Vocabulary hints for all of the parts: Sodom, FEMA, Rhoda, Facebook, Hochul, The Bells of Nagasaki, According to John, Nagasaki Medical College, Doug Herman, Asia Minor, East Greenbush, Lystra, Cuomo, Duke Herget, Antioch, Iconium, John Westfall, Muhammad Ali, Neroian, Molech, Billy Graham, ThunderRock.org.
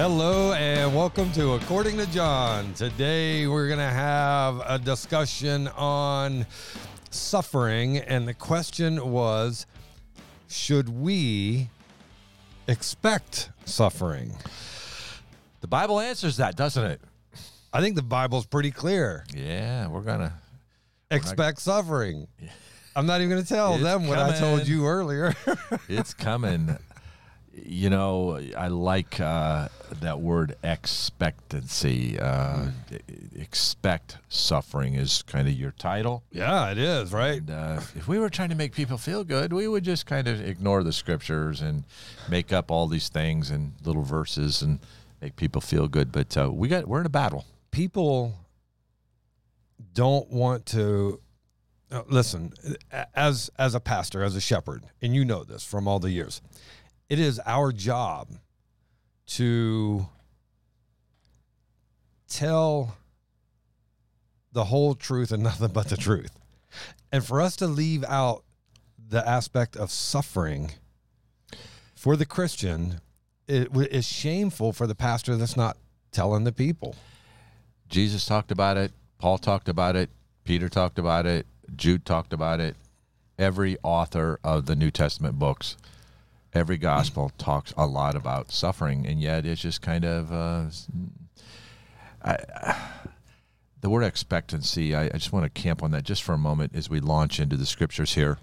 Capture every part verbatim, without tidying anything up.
Hello and welcome to According to John. Today we're going to have a discussion on suffering, and the question was, should we expect suffering? The Bible answers that, doesn't it? I think the Bible's pretty clear. Yeah, we're going to expect not... suffering. I'm not even going to tell it's them coming. What I told you earlier. It's coming. You know, I like uh, that word expectancy. Uh, mm. Expect suffering is kind of your title. Yeah, it is, right? And, uh, if we were trying to make people feel good, we would just kind of ignore the scriptures and make up all these things and little verses and make people feel good. But uh, we got we're in a battle. People don't want to uh, listen. As as a pastor, as a shepherd, and you know this from all the years. It is our job to tell the whole truth and nothing but the truth. And for us to leave out the aspect of suffering for the Christian, it is shameful for the pastor that's not telling the people. Jesus talked about it. Paul talked about it. Peter talked about it. Jude talked about it. Every author of the New Testament books, every gospel talks a lot about suffering, and yet it's just kind of uh, I, I, the word expectancy. I, I just want to camp on that just for a moment as we launch into the scriptures here.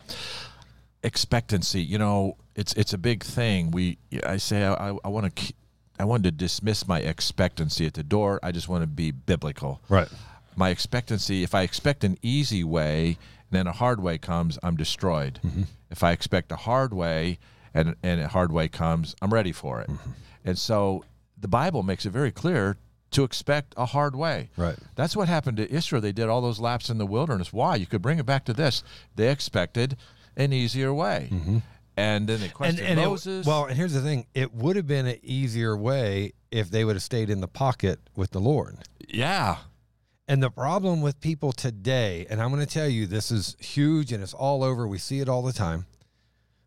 Expectancy, you know, it's it's a big thing. We, I say, I I want to, I wanted to dismiss my expectancy at the door. I just want to be biblical, right? My expectancy. If I expect an easy way, then a hard way comes, I'm destroyed. Mm-hmm. If I expect a hard way. And, and a hard way comes, I'm ready for it. Mm-hmm. And so the Bible makes it very clear to expect a hard way. Right. That's what happened to Israel. They did all those laps in the wilderness. Why? You could bring it back to this. They expected an easier way. Mm-hmm. And then they questioned and, and Moses. It, well, and here's the thing. It would have been an easier way if they would have stayed in the pocket with the Lord. Yeah. And the problem with people today, and I'm going to tell you, this is huge and it's all over. We see it all the time.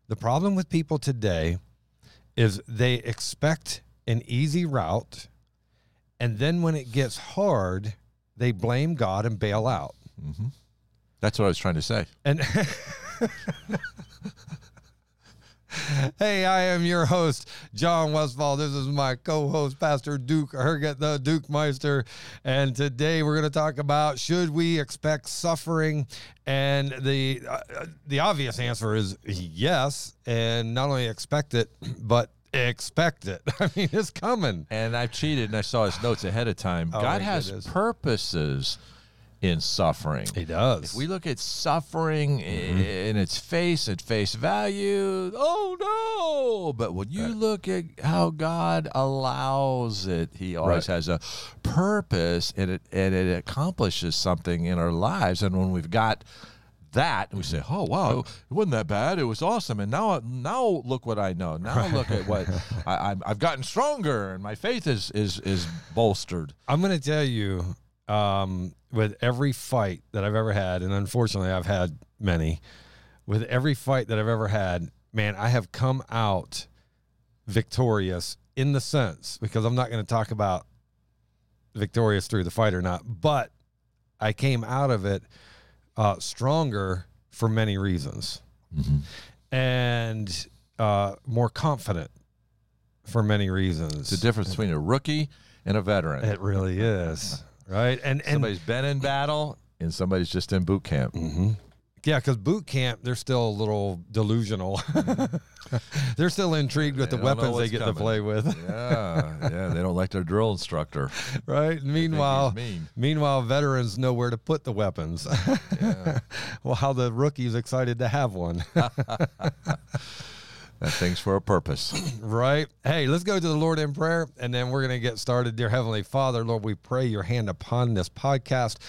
The problem with people today is they expect an easy route, and then when it gets hard, they blame God and bail out. Mm-hmm. That's what I was trying to say. And hey, I am your host, John Westfall. This is my co-host, Pastor Duke Herget, the Duke Meister. And today we're going to talk about, should we expect suffering? And the uh, the obvious answer is yes. And not only expect it, but expect it. I mean, it's coming. And I cheated and I saw his notes ahead of time. Oh, God has goodness. Purposes in suffering. He does. If we look at suffering mm-hmm. in its face, at face value, oh no! But when you right. look at how God allows it, he always right. has a purpose, and it, and it accomplishes something in our lives. And when we've got that, we say, oh, wow, it wasn't that bad. It was awesome. And now now look what I know. Now right. look at what I, I've gotten stronger, and my faith is, is, is bolstered. I'm going to tell you, Um, with every fight that I've ever had, and unfortunately I've had many, with every fight that I've ever had, man, I have come out victorious in the sense, because I'm not going to talk about victorious through the fight or not, but I came out of it uh, stronger for many reasons mm-hmm. and uh, more confident for many reasons. It's the difference between a rookie and a veteran. It really is. Right, and, and somebody's been in battle, and somebody's just in boot camp. Mm-hmm. Yeah, because boot camp, they're still a little delusional. Mm-hmm. They're still intrigued with they the weapons they get coming. To play with. yeah, yeah, they don't like their drill instructor. Right. Meanwhile, mean. meanwhile, veterans know where to put the weapons. yeah. Well, how the rookie's excited to have one. That thing's for a purpose. Right. Hey, let's go to the Lord in prayer, and then we're going to get started. Dear Heavenly Father, Lord, we pray your hand upon this podcast.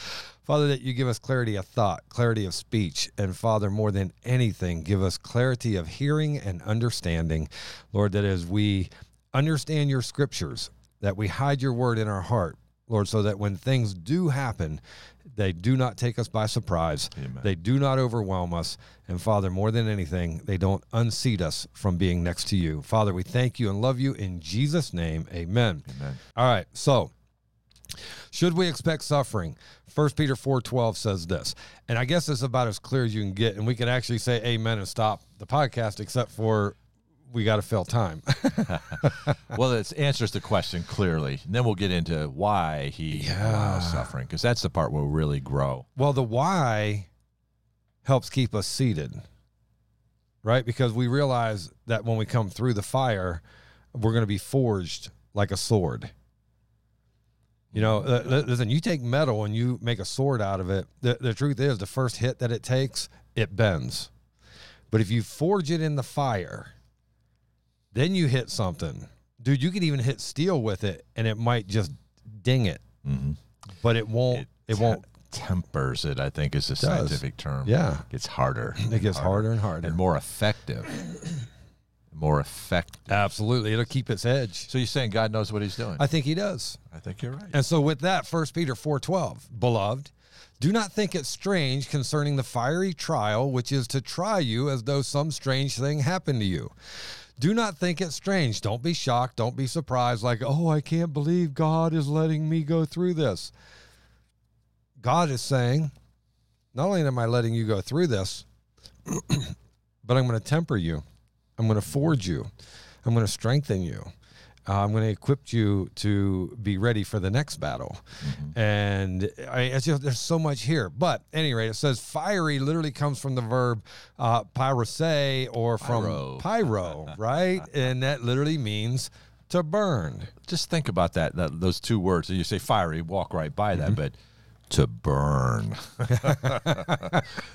Father, that you give us clarity of thought, clarity of speech, and Father, more than anything, give us clarity of hearing and understanding. Lord, that as we understand your scriptures, that we hide your word in our heart, Lord, so that when things do happen, they do not take us by surprise. Amen. They do not overwhelm us. And, Father, more than anything, they don't unseat us from being next to you. Father, we thank you and love you in Jesus' name. Amen. Amen. All right, so should we expect suffering? First Peter four twelve says this, and I guess it's about as clear as you can get, and we can actually say amen and stop the podcast except for we got to fill time. Well, it answers the question clearly. And then we'll get into why he yeah. allows suffering, because that's the part where we really grow. Well, the why helps keep us seated, right? Because we realize that when we come through the fire, we're going to be forged like a sword. You know, listen, you take metal and you make a sword out of it. The, the truth is, the first hit that it takes, it bends. But if you forge it in the fire, then you hit something. Dude, you can even hit steel with it, and it might just ding it. Mm-hmm. But it won't. It, it te- won't. Tempers it, I think, is the scientific term. Yeah. It gets harder. It gets harder. harder and harder. And more effective. More effective. Absolutely. It'll keep its edge. So you're saying God knows what he's doing? I think he does. I think you're right. And so with that, First Peter four twelve, beloved, do not think it strange concerning the fiery trial, which is to try you as though some strange thing happened to you. Do not think it strange. Don't be shocked. Don't be surprised. Like, oh, I can't believe God is letting me go through this. God is saying, not only am I letting you go through this, but I'm going to temper you. I'm going to forge you. I'm going to strengthen you. Uh, I'm going to equip you to be ready for the next battle. Mm-hmm. And I, it's just, there's so much here. But at any rate, it says fiery literally comes from the verb uh, pyrosei, or from pyro, pyro right? And that literally means to burn. Just think about that, that those two words. You say fiery, walk right by mm-hmm. that, but to burn.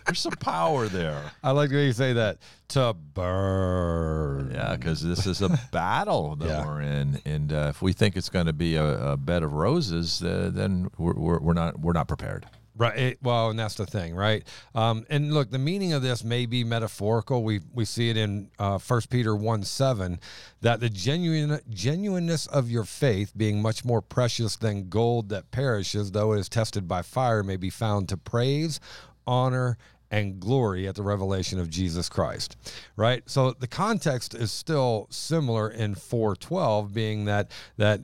There's some power there. I like the way you say that. To burn. Yeah, because this is a battle that yeah. we're in, and uh, if we think it's going to be a, a bed of roses, uh, then we're, we're we're not we're not prepared. Right. It, well, and that's the thing, right? Um, and look, the meaning of this may be metaphorical. We we see it in uh, First Peter one seven, that the genuine genuineness of your faith, being much more precious than gold that perishes, though it is tested by fire, may be found to praise, honor, and glory at the revelation of Jesus Christ, right? So the context is still similar in four twelve, being that that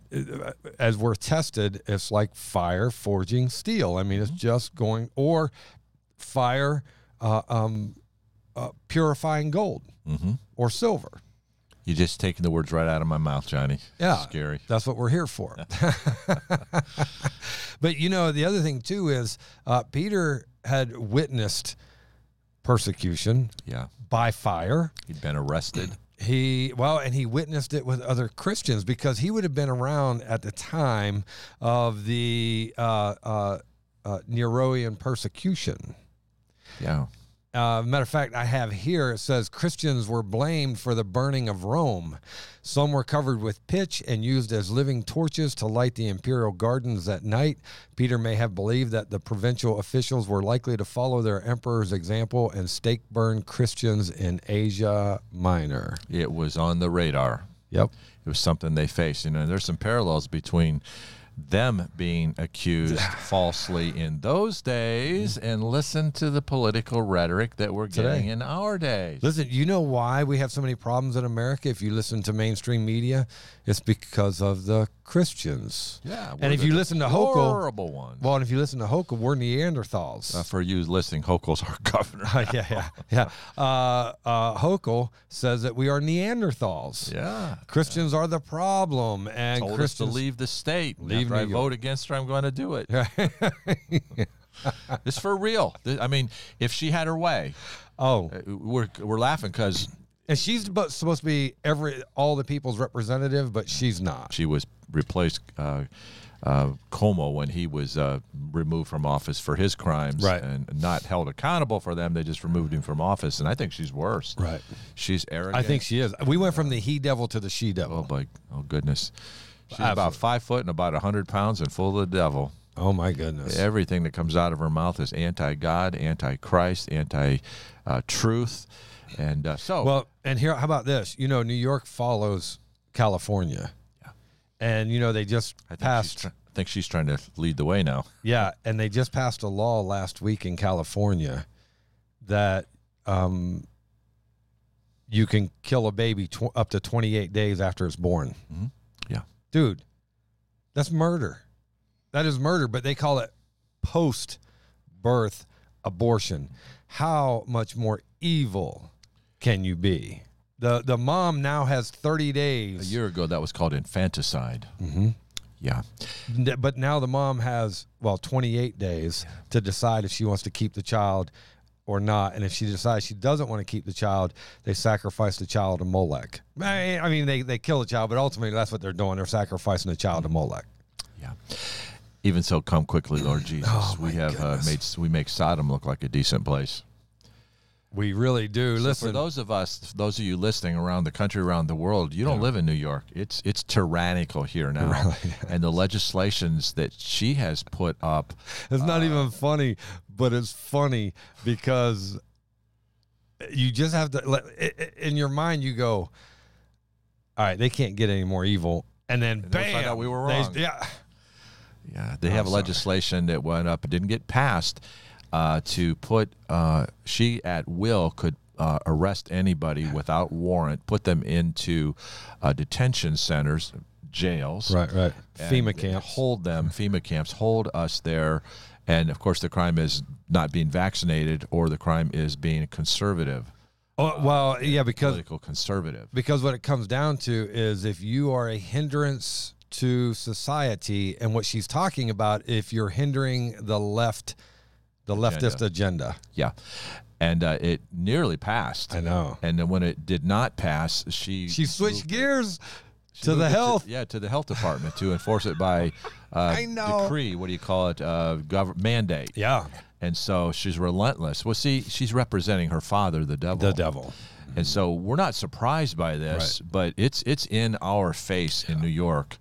as we're tested, it's like fire forging steel. I mean, it's just going, or fire uh, um, uh, purifying gold mm-hmm. or silver. You're just taking the words right out of my mouth, Johnny. Yeah. Scary. That's what we're here for. But, you know, the other thing, too, is uh, Peter had witnessed persecution yeah. by fire. He'd been arrested. He well, and he witnessed it with other Christians, because he would have been around at the time of the uh, uh, uh, Neroian persecution. Yeah. Uh, matter of fact, I have here, it says Christians were blamed for the burning of Rome. Some were covered with pitch and used as living torches to light the imperial gardens at night. Peter may have believed that the provincial officials were likely to follow their emperor's example and stake-burn Christians in Asia Minor. It was on the radar. Yep. It was something they faced. You know, there's some parallels between them being accused falsely in those days, and listen to the political rhetoric that we're getting today, in our days. Listen, you know why we have so many problems in America? If you listen to mainstream media, it's because of the Christians. Yeah. And if you listen to Hochul, horrible ones. Well, and if you listen to Hochul, we're Neanderthals. Uh, for you listening, Hochul's our governor. uh, yeah, yeah, yeah. Uh, uh, Hochul says that we are Neanderthals. Yeah. Christians yeah. are the problem, and told Christians us to leave the state. Leave After I vote against her, I'm going to do it. It's for real. I mean, if she had her way, oh, we're we're laughing because, and she's supposed to be every all the people's representative, but she's not. She was replaced uh, uh, Cuomo when he was uh, removed from office for his crimes, right, and not held accountable for them. They just removed him from office, and I think she's worse. Right, she's arrogant. I think she is. We went from the he devil to the she devil. Oh my, oh goodness. She's Absolutely. about five foot and about one hundred pounds and full of the devil. Oh, my goodness. Everything that comes out of her mouth is anti-God, anti-Christ, anti-truth. Uh, and uh, so. Well, and here, how about this? You know, New York follows California. Yeah. And, you know, they just I think passed. She's tr- I think she's trying to lead the way now. Yeah, and they just passed a law last week in California that um, you can kill a baby tw- up to twenty-eight days after it's born. Mm-hmm. Yeah. Dude, that's murder. That is murder, but they call it post-birth abortion. How much more evil can you be? The the mom now has thirty days. A year ago, that was called infanticide. Mm-hmm. Yeah. But now the mom has, well, twenty-eight days to decide if she wants to keep the child or not. And if she decides she doesn't want to keep the child, they sacrifice the child to Molech. I mean, they, they kill the child, but ultimately that's what they're doing. They're sacrificing the child to Molech. Yeah. Even so, come quickly, Lord Jesus. Oh, we have uh, made we make Sodom look like a decent place. We really do. So listen, for those of us, those of you listening around the country, around the world, you don't yeah. live in New York. It's it's tyrannical here now, really? And the legislations that she has put up. It's uh, not even funny, but it's funny because you just have to let, in your mind you go, all right, they can't get any more evil, and then and bam, find out we were wrong. They, yeah, yeah, they I'm have sorry. legislation that went up, it didn't get passed. Uh, to put, uh, she at will could uh, arrest anybody without warrant, put them into uh, detention centers, jails. Right, right. FEMA camps. Hold them, FEMA camps, hold us there. And, of course, the crime is not being vaccinated or the crime is being conservative. Oh, well, uh, yeah, because. Political conservative. Because what it comes down to is if you are a hindrance to society, and what she's talking about, if you're hindering the left The leftist agenda. agenda. Yeah. And uh, it nearly passed. I know. And then when it did not pass, she... She switched gears she to the health. To, yeah, to the health department to enforce it by uh, I know. decree. What do you call it? Uh, gov- mandate. Yeah. And so she's relentless. Well, see, she's representing her father, the devil. The devil. And so we're not surprised by this, right. but it's it's in our face yeah. in New York.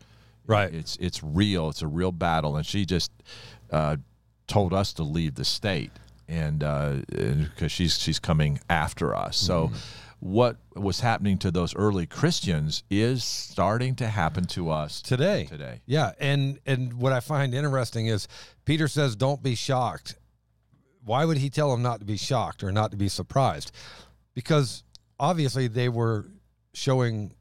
Right. It's, it's real. It's a real battle. And she just... Uh, told us to leave the state, and uh, because she's she's coming after us. So mm-hmm. what was happening to those early Christians is starting to happen to us today. Today. Yeah, and and what I find interesting is Peter says, don't be shocked. Why would he tell them not to be shocked or not to be surprised? Because obviously they were showing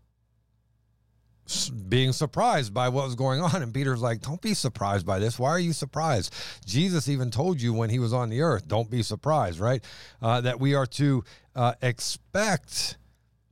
being surprised by what was going on. And Peter's like, don't be surprised by this. Why are you surprised? Jesus even told you when he was on the earth, don't be surprised, right? Uh, that we are to uh, expect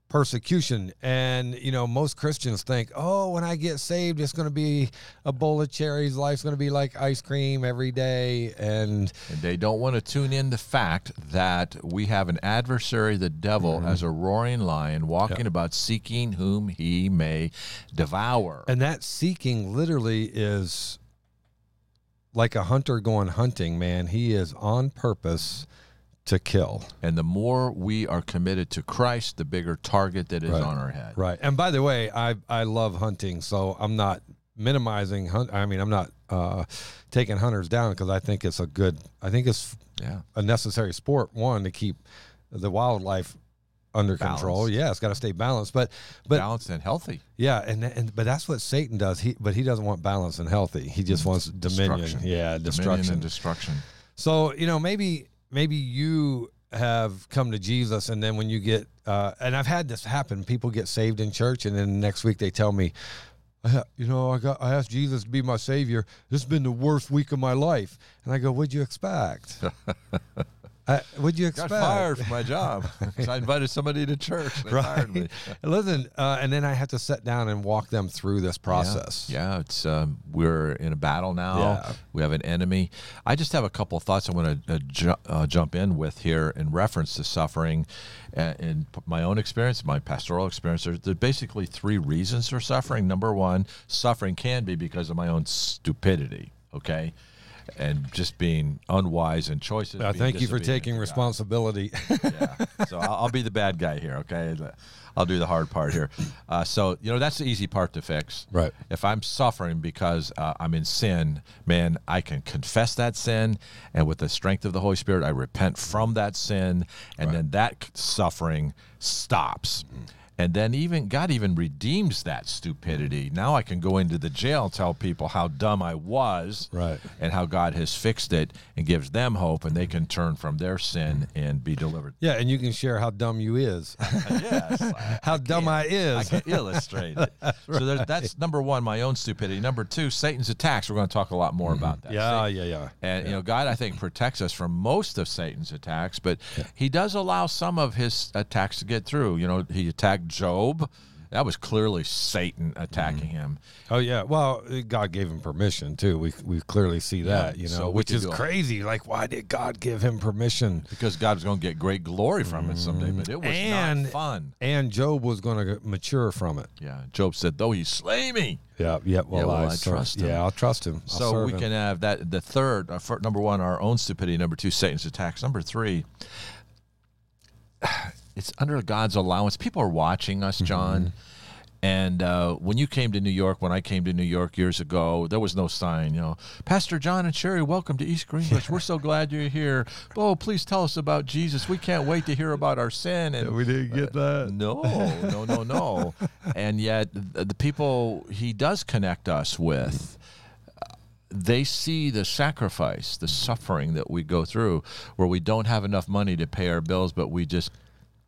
persecution. And, you know, most Christians think, oh, when I get saved, it's going to be a bowl of cherries. Life's going to be like ice cream every day. And, and they don't want to tune in the fact that we have an adversary, the devil, mm-hmm. as a roaring lion walking yeah. about seeking whom he may devour. And that seeking literally is like a hunter going hunting, man. He is on purpose to kill. And the more we are committed to Christ, the bigger target that is right. on our head. Right. And by the way, I I love hunting, so I'm not minimizing hunt. I mean, I'm not uh, taking hunters down because I think it's a good, I think it's yeah. a necessary sport, one, to keep the wildlife under balanced. control. Yeah, it's got to stay balanced, but but balanced and healthy. Yeah, and and but that's what Satan does. He but he doesn't want balance and healthy. He just wants dominion. Yeah, destruction. Dominion and destruction. So, you know, maybe Maybe you have come to Jesus, and then when you get, uh, and I've had this happen, people get saved in church, and then next week they tell me, you know, I got, I asked Jesus to be my Savior. This has been the worst week of my life. And I go, what'd you expect? I, what'd you expect? I got fired from my job because I invited somebody to church. And they right. fired me. Listen, uh, and then I have to sit down and walk them through this process. Yeah, yeah it's um, we're in a battle now. Yeah. We have an enemy. I just have a couple of thoughts I want to uh, ju- uh, jump in with here in reference to suffering. Uh, in my own experience, my pastoral experience, there's basically three reasons for suffering. Number one, suffering can be because of my own stupidity, okay? And just being unwise in choices. Uh, thank you for taking responsibility. yeah. So I'll, I'll be the bad guy here, okay? I'll do the hard part here. Uh, so, you know, that's the easy part to fix. Right. If I'm suffering because uh, I'm in sin, man, I can confess that sin. And with the strength of the Holy Spirit, I repent from that sin. And right. then that suffering stops. Mm-hmm. And then even God even redeems that stupidity. Now I can go into the jail and tell people how dumb I was, right, and how God has fixed it and gives them hope, and they can turn from their sin and be delivered. Yeah, and you can share how dumb you is. Yes. I, how I dumb I is. I can illustrate it. Right. So there's, that's number one, my own stupidity. Number two, Satan's attacks. We're going to talk a lot more mm-hmm. about that. Yeah, Satan. yeah, yeah. And, yeah. you know, God, I think, protects us from most of Satan's attacks, but yeah. he does allow some of his attacks to get through. You know, he attacked Job. That was clearly Satan attacking mm-hmm. him. Oh yeah, well, God gave him permission too. We we clearly see that, yeah. you know, so which is crazy. It. Like, why did God give him permission? Because God's going to get great glory from mm-hmm. it someday. But it was and, not fun. And Job was going to mature from it. Yeah, Job said, "Though he slay me." Yeah, yeah. Well, yeah, well I, I trust him. Yeah, I'll trust him. I'll so we him. can have that. The third, uh, for, number one, our own stupidity. Number two, Satan's attacks. Number three. It's under God's allowance. People are watching us, John. Mm-hmm. And uh, when you came to New York, when I came to New York years ago, there was no sign, you know, Pastor John and Sherry, welcome to East Greenbush. We're so glad you're here. Oh, please tell us about Jesus. We can't wait to hear about our sin. And we didn't get that. Uh, no, no, no, no. And yet the people he does connect us with, they see the sacrifice, the suffering that we go through, where we don't have enough money to pay our bills, but we just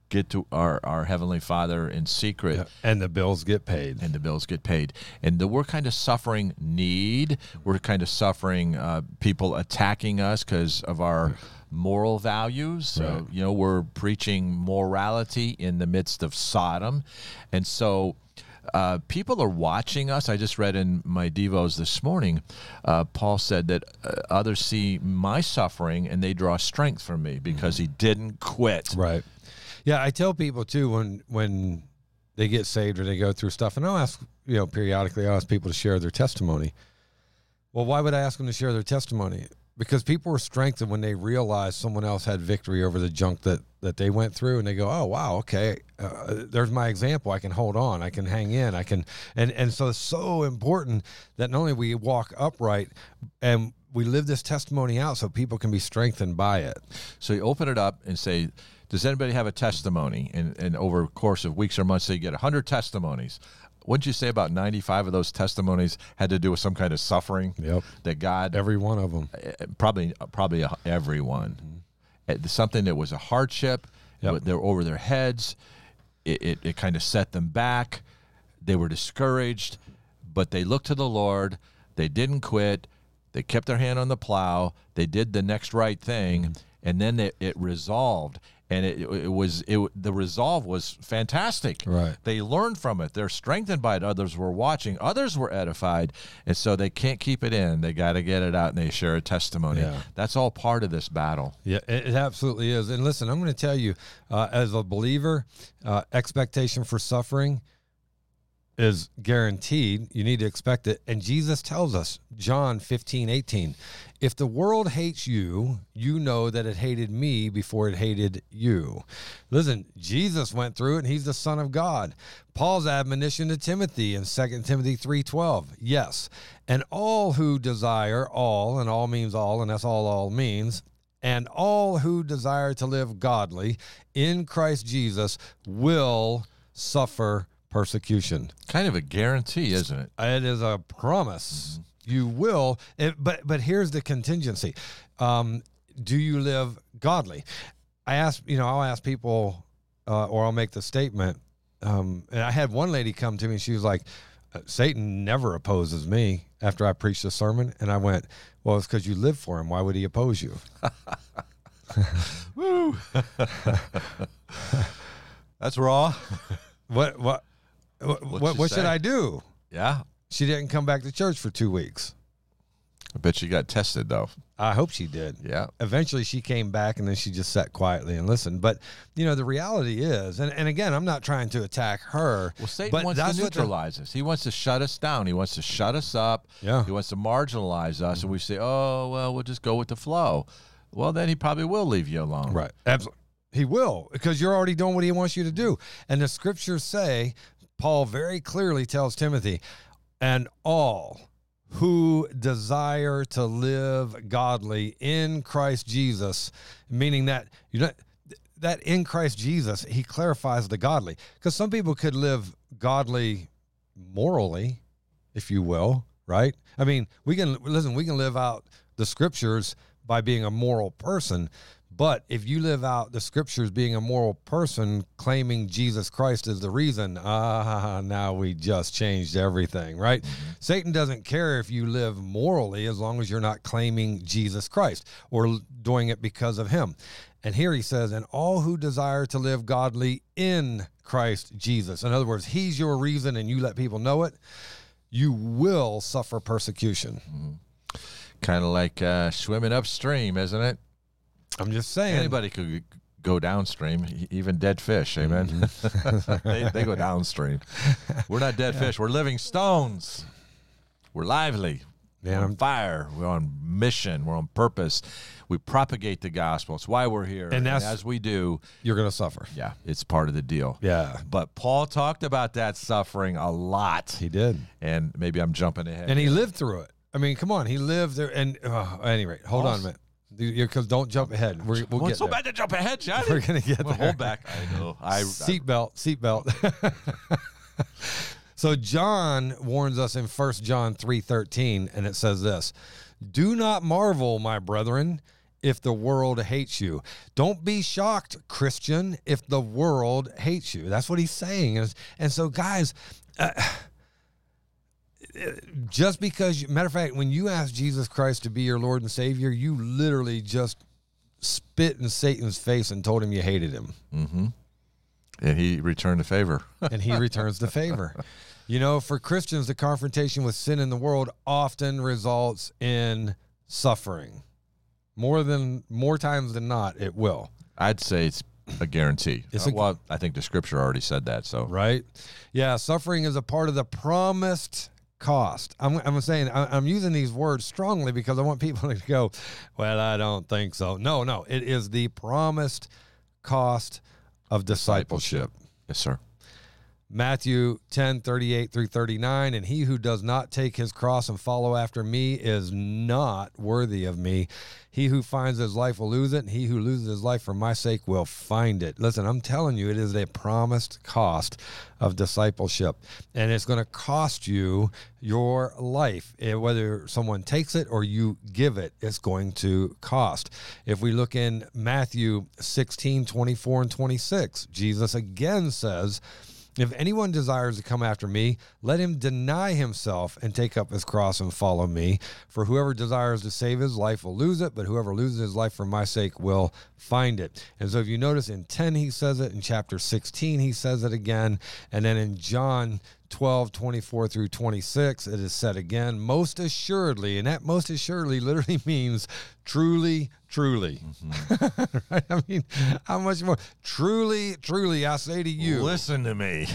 get to our, our Heavenly Father in secret. Yeah. And the bills get paid. And the bills get paid. And the, we're kind of suffering need. We're kind of suffering uh, people attacking us because of our moral values. So, right. you know, we're preaching morality in the midst of Sodom. And so uh, people are watching us. I just read in my Devos this morning, uh, Paul said that uh, others see my suffering and they draw strength from me because mm-hmm. he didn't quit. Right. Yeah, I tell people, too, when when they get saved or they go through stuff, and I'll ask, you know, periodically I'll ask people to share their testimony. Well, why would I ask them to share their testimony? Because people are strengthened when they realize someone else had victory over the junk that, that they went through, and they go, oh, wow, okay, uh, there's my example. I can hold on. I can hang in. I can, and, and so it's so important that not only we walk upright and we live this testimony out so people can be strengthened by it. So you open it up and say, does anybody have a testimony? And, and over a course of weeks or months, they get one hundred testimonies. Wouldn't you say about ninety-five of those testimonies had to do with some kind of suffering? Yep. That God... Every one of them. Probably probably everyone. Mm-hmm. Something that was a hardship. Yep. They're over their heads. It, it, it kind of set them back. They were discouraged. But they looked to the Lord. They didn't quit. They kept their hand on the plow. They did the next right thing. Mm-hmm. And then it, it resolved. And it, it was it the resolve was fantastic. Right. They learned from it. They're strengthened by it. Others were watching. Others were edified. And so they can't keep it in. They got to get it out, and they share a testimony. Yeah. That's all part of this battle. Yeah, it, it absolutely is. And listen, I'm going to tell you, uh, as a believer, uh, expectation for suffering is guaranteed. You need to expect it. And Jesus tells us, John fifteen eighteen, if the world hates you, you know that it hated me before it hated you. Listen, Jesus went through it, and he's the Son of God. Paul's admonition to Timothy in Second Timothy three twelve, yes, and all who desire all, and all means all, and that's all all means, and all who desire to live godly in Christ Jesus will suffer persecution. Kind of a guarantee, isn't it? It is a promise. Mm-hmm. You will. It, but but here's the contingency. Um, do you live godly? I ask, you know, I'll ask people, uh, or I'll make the statement. Um, and I had one lady come to me, and she was like, Satan never opposes me after I preached a sermon. And I went, well, it's because you live for him. Why would he oppose you? Woo! That's raw. What, what, What, what, what should I do? Yeah. She didn't come back to church for two weeks. I bet she got tested, though. I hope she did. Yeah. Eventually, she came back, and then she just sat quietly and listened. But, you know, the reality is, and, and again, I'm not trying to attack her. Well, Satan wants to neutralize us. He wants to shut us down. He wants to shut us up. Yeah. He wants to marginalize us. Mm-hmm. And we say, oh, well, we'll just go with the flow. Well, then he probably will leave you alone. Right. Absolutely. He will, because you're already doing what he wants you to do. And the scriptures say, Paul very clearly tells Timothy, and all who desire to live godly in Christ Jesus, meaning that you're not, that in Christ Jesus, he clarifies the godly. Because some people could live godly morally, if you will, right? I mean, we can, listen, we can live out the scriptures by being a moral person, but if you live out the scriptures being a moral person, claiming Jesus Christ is the reason, ah, uh, now we just changed everything, right? Mm-hmm. Satan doesn't care if you live morally as long as you're not claiming Jesus Christ or doing it because of him. And here he says, and all who desire to live godly in Christ Jesus. In other words, he's your reason and you let people know it, you will suffer persecution. Mm-hmm. Kind of like uh, swimming upstream, isn't it? I'm just saying. Anybody could go downstream, even dead fish, amen? Mm-hmm. they, they go downstream. We're not dead yeah. fish. We're living stones. We're lively. Yeah. We're on fire. We're on mission. We're on purpose. We propagate the gospel. It's why we're here. And, that's, and as we do, you're going to suffer. Yeah, it's part of the deal. Yeah. But Paul talked about that suffering a lot. He did. And maybe I'm jumping ahead. And he lived through it. I mean, come on. He lived there. And uh, at any rate, hold Paul's, on a minute. Because don't jump ahead. We're, we'll well, get so there. Bad to jump ahead, John. We're going to get we'll there. Hold back. I know. I, seatbelt, seatbelt. So John warns us in First John three thirteen, and it says this, do not marvel, my brethren, if the world hates you. Don't be shocked, Christian, if the world hates you. That's what he's saying. And so, guys... Uh, just because, matter of fact, when you ask Jesus Christ to be your Lord and Savior, you literally just spit in Satan's face and told him you hated him. Mm-hmm. And he returned the favor. And he returns the favor. You know, for Christians, the confrontation with sin in the world often results in suffering. More than more times than not, it will. I'd say it's a guarantee. It's a, uh, well, I think the scripture already said that. So right, yeah, suffering is a part of the promised cost. I'm, I'm saying I'm using these words strongly because I want people to go, well, I don't think so. No, no, it is the promised cost of discipleship. Yes, sir. Matthew ten thirty-eight through thirty-nine, and he who does not take his cross and follow after me is not worthy of me. He who finds his life will lose it, and he who loses his life for my sake will find it. Listen, I'm telling you, it is the promised cost of discipleship, and it's going to cost you your life. Whether someone takes it or you give it, it's going to cost. If we look in Matthew sixteen twenty-four and twenty-six, Jesus again says, if anyone desires to come after me, let him deny himself and take up his cross and follow me. For whoever desires to save his life will lose it, but whoever loses his life for my sake will find it. And so if you notice in ten, he says it. In chapter sixteen, he says it again. And then in John twelve twenty-four through twenty-six, it is said again, most assuredly. And that most assuredly literally means truly, truly. Mm-hmm. Right? I mean, how much more? Truly, truly, I say to you. Listen to me.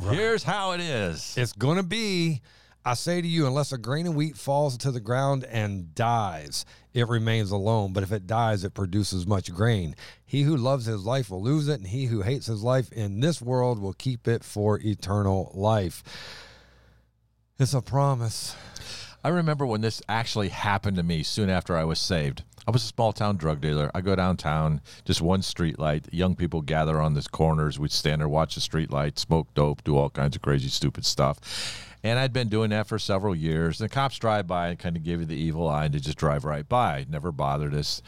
Right. Here's how it is. It's going to be, I say to you, unless a grain of wheat falls to the ground and dies, it remains alone. But if it dies, it produces much grain. He who loves his life will lose it, and he who hates his life in this world will keep it for eternal life. It's a promise. I remember when this actually happened to me soon after I was saved. I was a small-town drug dealer. I go downtown, just one street light. Young people gather on the corners. We'd stand there, watch the street light, smoke dope, do all kinds of crazy, stupid stuff. And I'd been doing that for several years. And the cops drive by and kind of give you the evil eye, and they just drive right by. Never bothered us.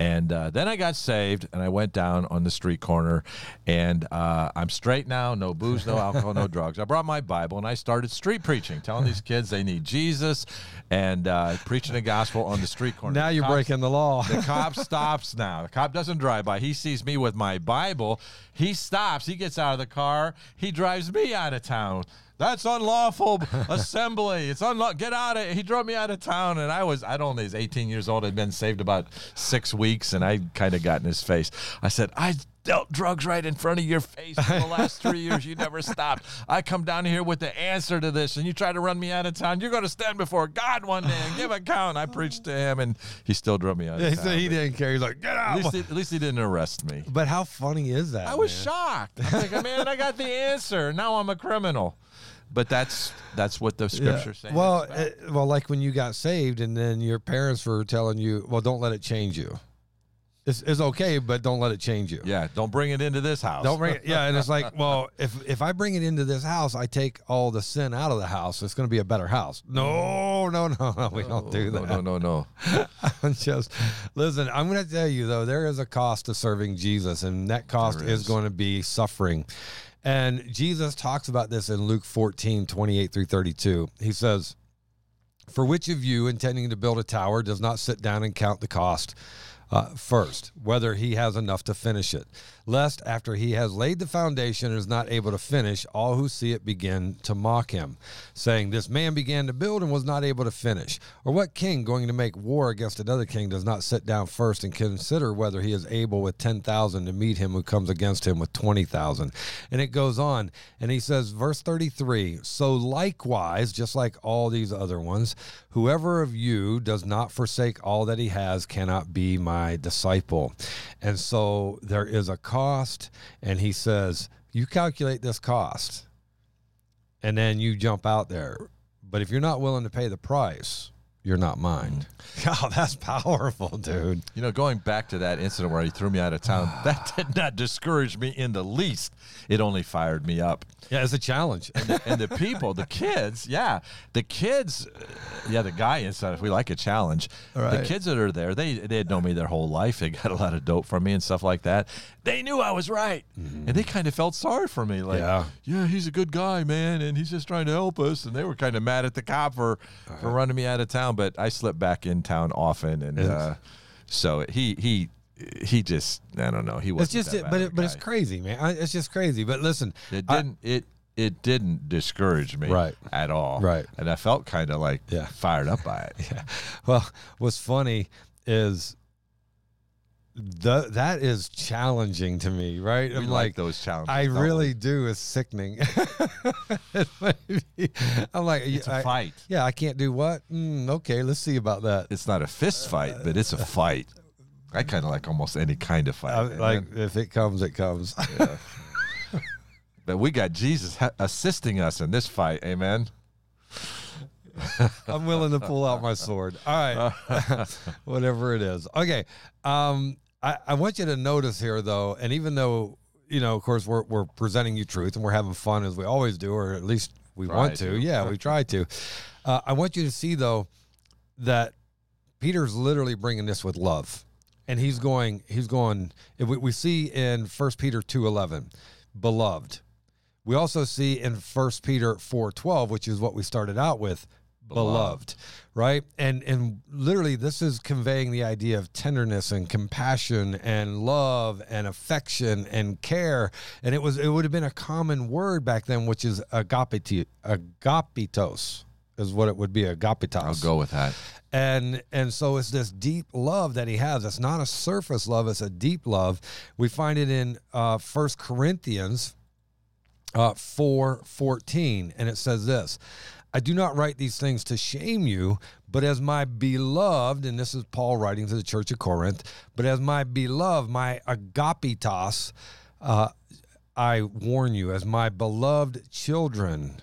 And uh, then I got saved, and I went down on the street corner, and uh, I'm straight now, no booze, no alcohol, no drugs. I brought my Bible, and I started street preaching, telling these kids they need Jesus, and uh, preaching the gospel on the street corner. Now the you're cops, breaking the law. The cop stops now. The cop doesn't drive by. He sees me with my Bible. He stops. He gets out of the car. He drives me out of town. That's unlawful assembly. It's unlawful. Get out of it. He drove me out of town, and I was, I don't know, he's eighteen years old. I'd been saved about six weeks, and I kind of got in his face. I said, I dealt drugs right in front of your face for the last three years. You never stopped. I come down here with the answer to this, and you try to run me out of town. You're going to stand before God one day and give account. I preached to him, and he still drove me out of yeah, town. So he didn't care. He's like, get out. At least, he, at least he didn't arrest me. But how funny is that? I was man? shocked. I was like, man, I got the answer. Now I'm a criminal. But that's that's what the scripture yeah. says. Well, it, well, like when you got saved, and then your parents were telling you, "Well, don't let it change you." It's, it's okay, but don't let it change you. Yeah, don't bring it into this house. Don't bring it. Yeah, and it's like, well, if if I bring it into this house, I take all the sin out of the house. It's going to be a better house. No, no, no, no. We no, don't do that. No, no, no, no. I'm just listen. I'm going to tell you though, there is a cost to serving Jesus, and that cost is. is going to be suffering. And Jesus talks about this in Luke fourteen, twenty-eight through thirty-two. He says, "For which of you intending to build a tower does not sit down and count the cost?" Uh, first, whether he has enough to finish it, lest after he has laid the foundation and is not able to finish, all who see it begin to mock him, saying, this man began to build and was not able to finish. Or what king going to make war against another king does not sit down first and consider whether he is able with ten thousand to meet him who comes against him with twenty thousand? And it goes on, and he says, verse thirty-three, so likewise, just like all these other ones, whoever of you does not forsake all that he has cannot be my disciple. And so there is a cost, and he says, you calculate this cost and then you jump out there. But if you're not willing to pay the price, you're not mine. Oh, that's powerful, dude. You know, going back to that incident where he threw me out of town, that did not discourage me in the least. It only fired me up. Yeah, it's a challenge. And the, and the people, the kids, yeah, the kids, yeah, the guy inside, if we like a challenge, right. The kids that are there, they they had known me their whole life. They got a lot of dope from me and stuff like that. They knew I was right, mm-hmm. and they kind of felt sorry for me. Like, yeah. yeah, he's a good guy, man, and he's just trying to help us. And they were kind of mad at the cop for, right. for running me out of town. But I slip back in town often, and uh, so he he he just I don't know he wasn't. It's just that bad but it, but it's crazy, man. I, it's just crazy. But listen, it didn't I, it it didn't discourage me right. at all, right? And I felt kind of like yeah. fired up by it. yeah. Well, what's funny is. The, that is challenging to me, right? We I'm like, like those challenges. I really we? do. It's sickening. it be, I'm like, it's a I, fight. Yeah, I can't do what? Mm, okay, let's see about that. It's not a fist fight, uh, but it's a fight. I kind of like almost any kind of fight. I, like then, if it comes, it comes. Yeah. But we got Jesus ha- assisting us in this fight. Amen. I'm willing to pull out my sword. All right, whatever it is. Okay. Um, I, I want you to notice here, though, and even though, you know, of course, we're we're presenting you truth and we're having fun as we always do, or at least we try want to. to. Yeah, we try to. Uh, I want you to see, though, that Peter's literally bringing this with love. And he's going, he's going, we, we see in First Peter two eleven, beloved. We also see in First Peter four twelve, which is what we started out with, beloved, right? And and literally this is conveying the idea of tenderness and compassion and love and affection and care. And it was it would have been a common word back then, which is agapiti, agapitos is what it would be, agapitos. I'll go with that. And and so it's this deep love that he has. It's not a surface love. It's a deep love. We find it in uh, First Corinthians uh, four fourteen, and it says this, I do not write these things to shame you, but as my beloved, and this is Paul writing to the church of Corinth, but as my beloved, my agapitos, uh, I warn you, as my beloved children,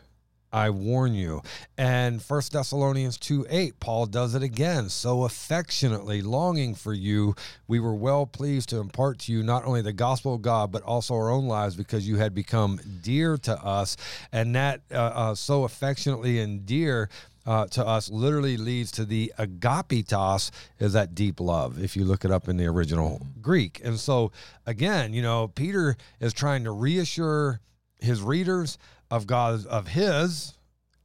I warn you. And First Thessalonians two eight, Paul does it again. So affectionately longing for you, we were well pleased to impart to you not only the gospel of God, but also our own lives, because you had become dear to us. And that uh, uh, so affectionately and dear uh, to us literally leads to the agapitos, is that deep love, if you look it up in the original Greek. And so, again, you know, Peter is trying to reassure his readers of God's, of his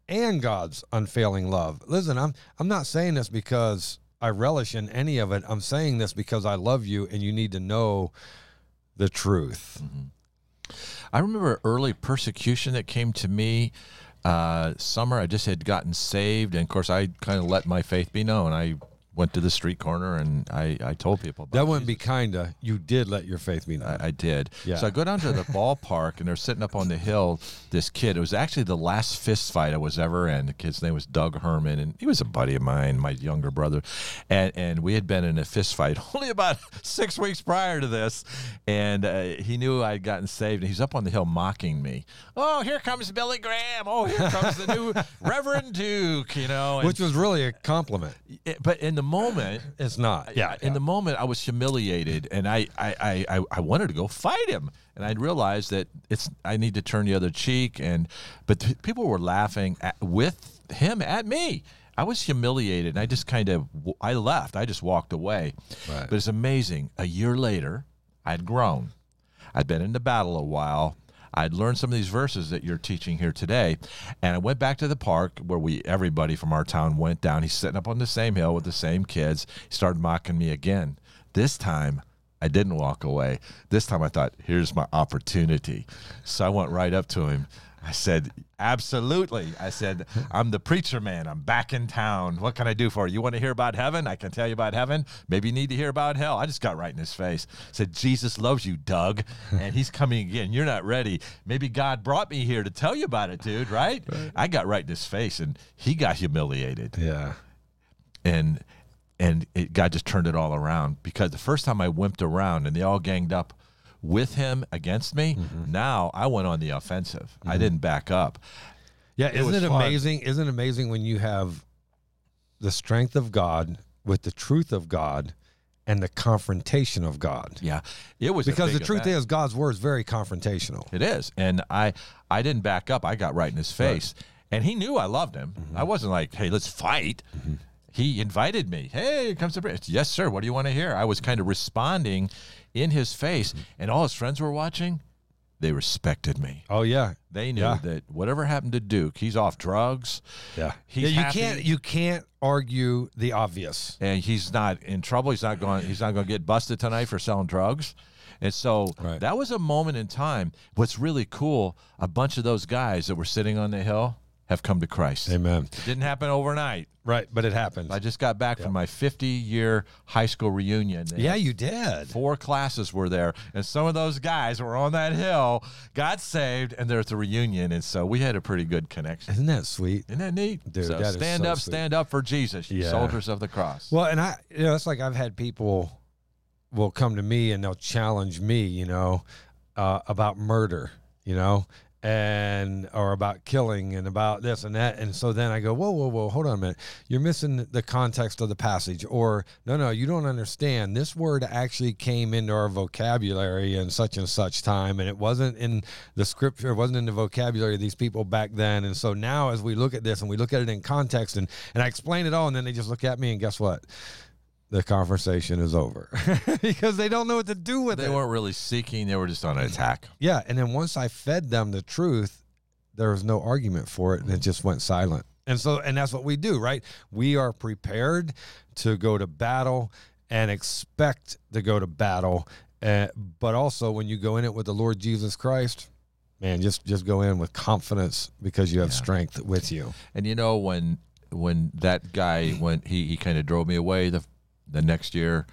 and God's unfailing love. Listen, I'm, I'm not saying this because I relish in any of it. I'm saying this because I love you and you need to know the truth. Mm-hmm. I remember early persecution that came to me, uh, summer. I just had gotten saved. And of course I kind of let my faith be known. I went to the street corner and I, I told people about that wouldn't Jesus. Be kinda. You did let your faith be known. I, I did. Yeah. So I go down to the ballpark and they're sitting up on the hill, this kid. It was actually the last fist fight I was ever in. The kid's name was Doug Herman, and he was a buddy of mine, my younger brother. And and we had been in a fist fight only about six weeks prior to this. And uh, he knew I'd gotten saved, and he's up on the hill mocking me. Oh, here comes Billy Graham. Oh, here comes the new Reverend Duke, you know. And, which was really a compliment. It, but in the the moment, it's not. Yeah. In yeah. the moment, I was humiliated, and I, I, I, I wanted to go fight him, and I realized that it's I need to turn the other cheek, and but people were laughing at, with him at me. I was humiliated, and I just kind of I left. I just walked away. Right. But it's amazing. A year later, I'd grown. I'd been in the battle a while. I'd learned some of these verses that you're teaching here today, and I went back to the park where we everybody from our town went down. He's sitting up on the same hill with the same kids. He started mocking me again. This time, I didn't walk away. This time, I thought, here's my opportunity. So I went right up to him. I said, absolutely. I said, I'm the preacher man. I'm back in town. What can I do for you? You want to hear about heaven? I can tell you about heaven. Maybe you need to hear about hell. I just got right in his face. I said, Jesus loves you, Doug, and he's coming again. You're not ready. Maybe God brought me here to tell you about it, dude, right? right. I got right in his face, and he got humiliated. Yeah. And and it, God just turned it all around, because the first time I wimped around and they all ganged up with him against me, mm-hmm. now I went on the offensive. Mm-hmm. I didn't back up. Yeah, it isn't it fun. amazing? Isn't it amazing when you have the strength of God with the truth of God and the confrontation of God? Yeah, it was because the truth event. is God's word is very confrontational. It is, and I I didn't back up. I got right in his face, right. and he knew I loved him. Mm-hmm. I wasn't like, hey, let's fight. Mm-hmm. He invited me. Hey, here comes the preacher. Yes, sir. What do you want to hear? I was kind of responding in his face, and all his friends were watching. They respected me. Oh yeah, they knew yeah. that whatever happened to Duke, he's off drugs. Yeah, he's yeah, you happy. can't you can't argue the obvious. And he's not in trouble. He's not going. He's not going to get busted tonight for selling drugs. And so right. that was a moment in time. What's really cool? A bunch of those guys that were sitting on the hill have come to Christ. Amen. It didn't happen overnight. Right, but it happened. I just got back yep. from my fifty-year high school reunion. Yeah, you did. Four classes were there, and some of those guys were on that hill, got saved, and they're at the reunion, and so we had a pretty good connection. Isn't that sweet? Isn't that neat? Dude, so that stand so up, sweet. stand up for Jesus, you yeah. soldiers of the cross. Well, and I, you know, it's like I've had people will come to me, and they'll challenge me, you know, uh, about murder, you know, and or about killing and about this and that, and so then I go, whoa, whoa, whoa, hold on a minute. You're missing the context of the passage, or no, no, you don't understand. This word actually came into our vocabulary in such and such time, and it wasn't in the scripture, it wasn't in the vocabulary of these people back then. And so now as we look at this and we look at it in context, and, and I explain it all, and then they just look at me, and guess what? The conversation is over because they don't know what to do with they it. They weren't really seeking. They were just on an attack. Yeah. And then once I fed them the truth, there was no argument for it, and it just went silent. And so, and that's what we do, right? We are prepared to go to battle and expect to go to battle. Uh, but also when you go in it with the Lord Jesus Christ, man, just, just go in with confidence because you have yeah. strength with you. And you know, when, when that guy, when he, he kind of drove me away, the The next year,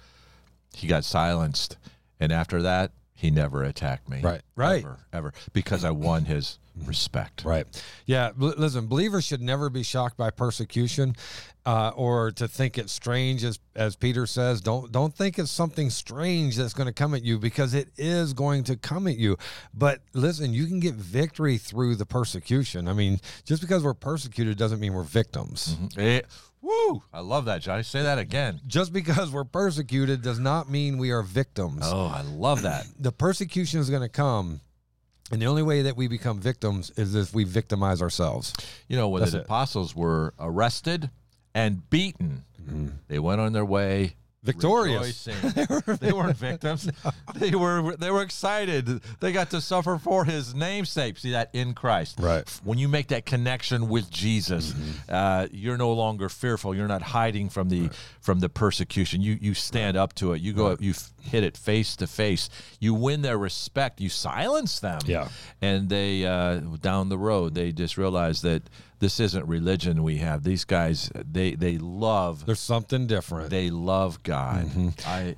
he got silenced, and after that, he never attacked me. Right, right, ever, ever, because I won his respect. Right, yeah. B- listen, believers should never be shocked by persecution, uh, or to think it's strange, as as Peter says. Don't don't think it's something strange that's going to come at you, because it is going to come at you. But listen, you can get victory through the persecution. I mean, just because we're persecuted doesn't mean we're victims. Mm-hmm. It, Woo! I love that, Johnny. Say that again. Just because we're persecuted does not mean we are victims. Oh, I love that. The persecution is going to come, and the only way that we become victims is if we victimize ourselves. You know, when That's the it. apostles were arrested and beaten, mm-hmm. they went on their way victorious. they, were, they weren't victims. No. They were they were excited. They got to suffer for his namesake. See that in Christ. Right. When you make that connection with Jesus, mm-hmm. uh, you're no longer fearful. You're not hiding from the right. from the persecution. You you stand right. up to it. You go right. you hit it face to face. You win their respect. You silence them. Yeah. And they uh, down the road they just realize that this isn't religion we have. These guys, they they love. There's something different. They love God. Mm-hmm. I,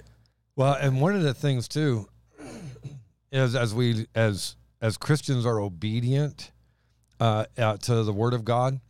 well, and one of the things too is as we as as Christians are obedient uh, uh, to the Word of God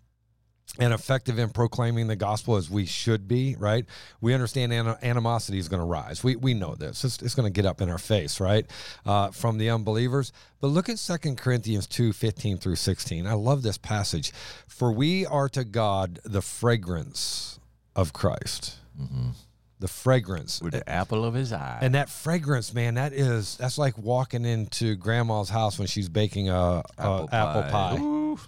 and effective in proclaiming the gospel as we should be, right? We understand animosity is going to rise. We we know this. It's, it's going to get up in our face, right, uh, from the unbelievers. But look at Second Corinthians two, fifteen through sixteen. I love this passage. For we are to God the fragrance of Christ Mm-mm. The fragrance. With the apple of his eye. And that fragrance, man, that is, that's like walking into grandma's house when she's baking a apple a, pie. Apple pie. Ooh.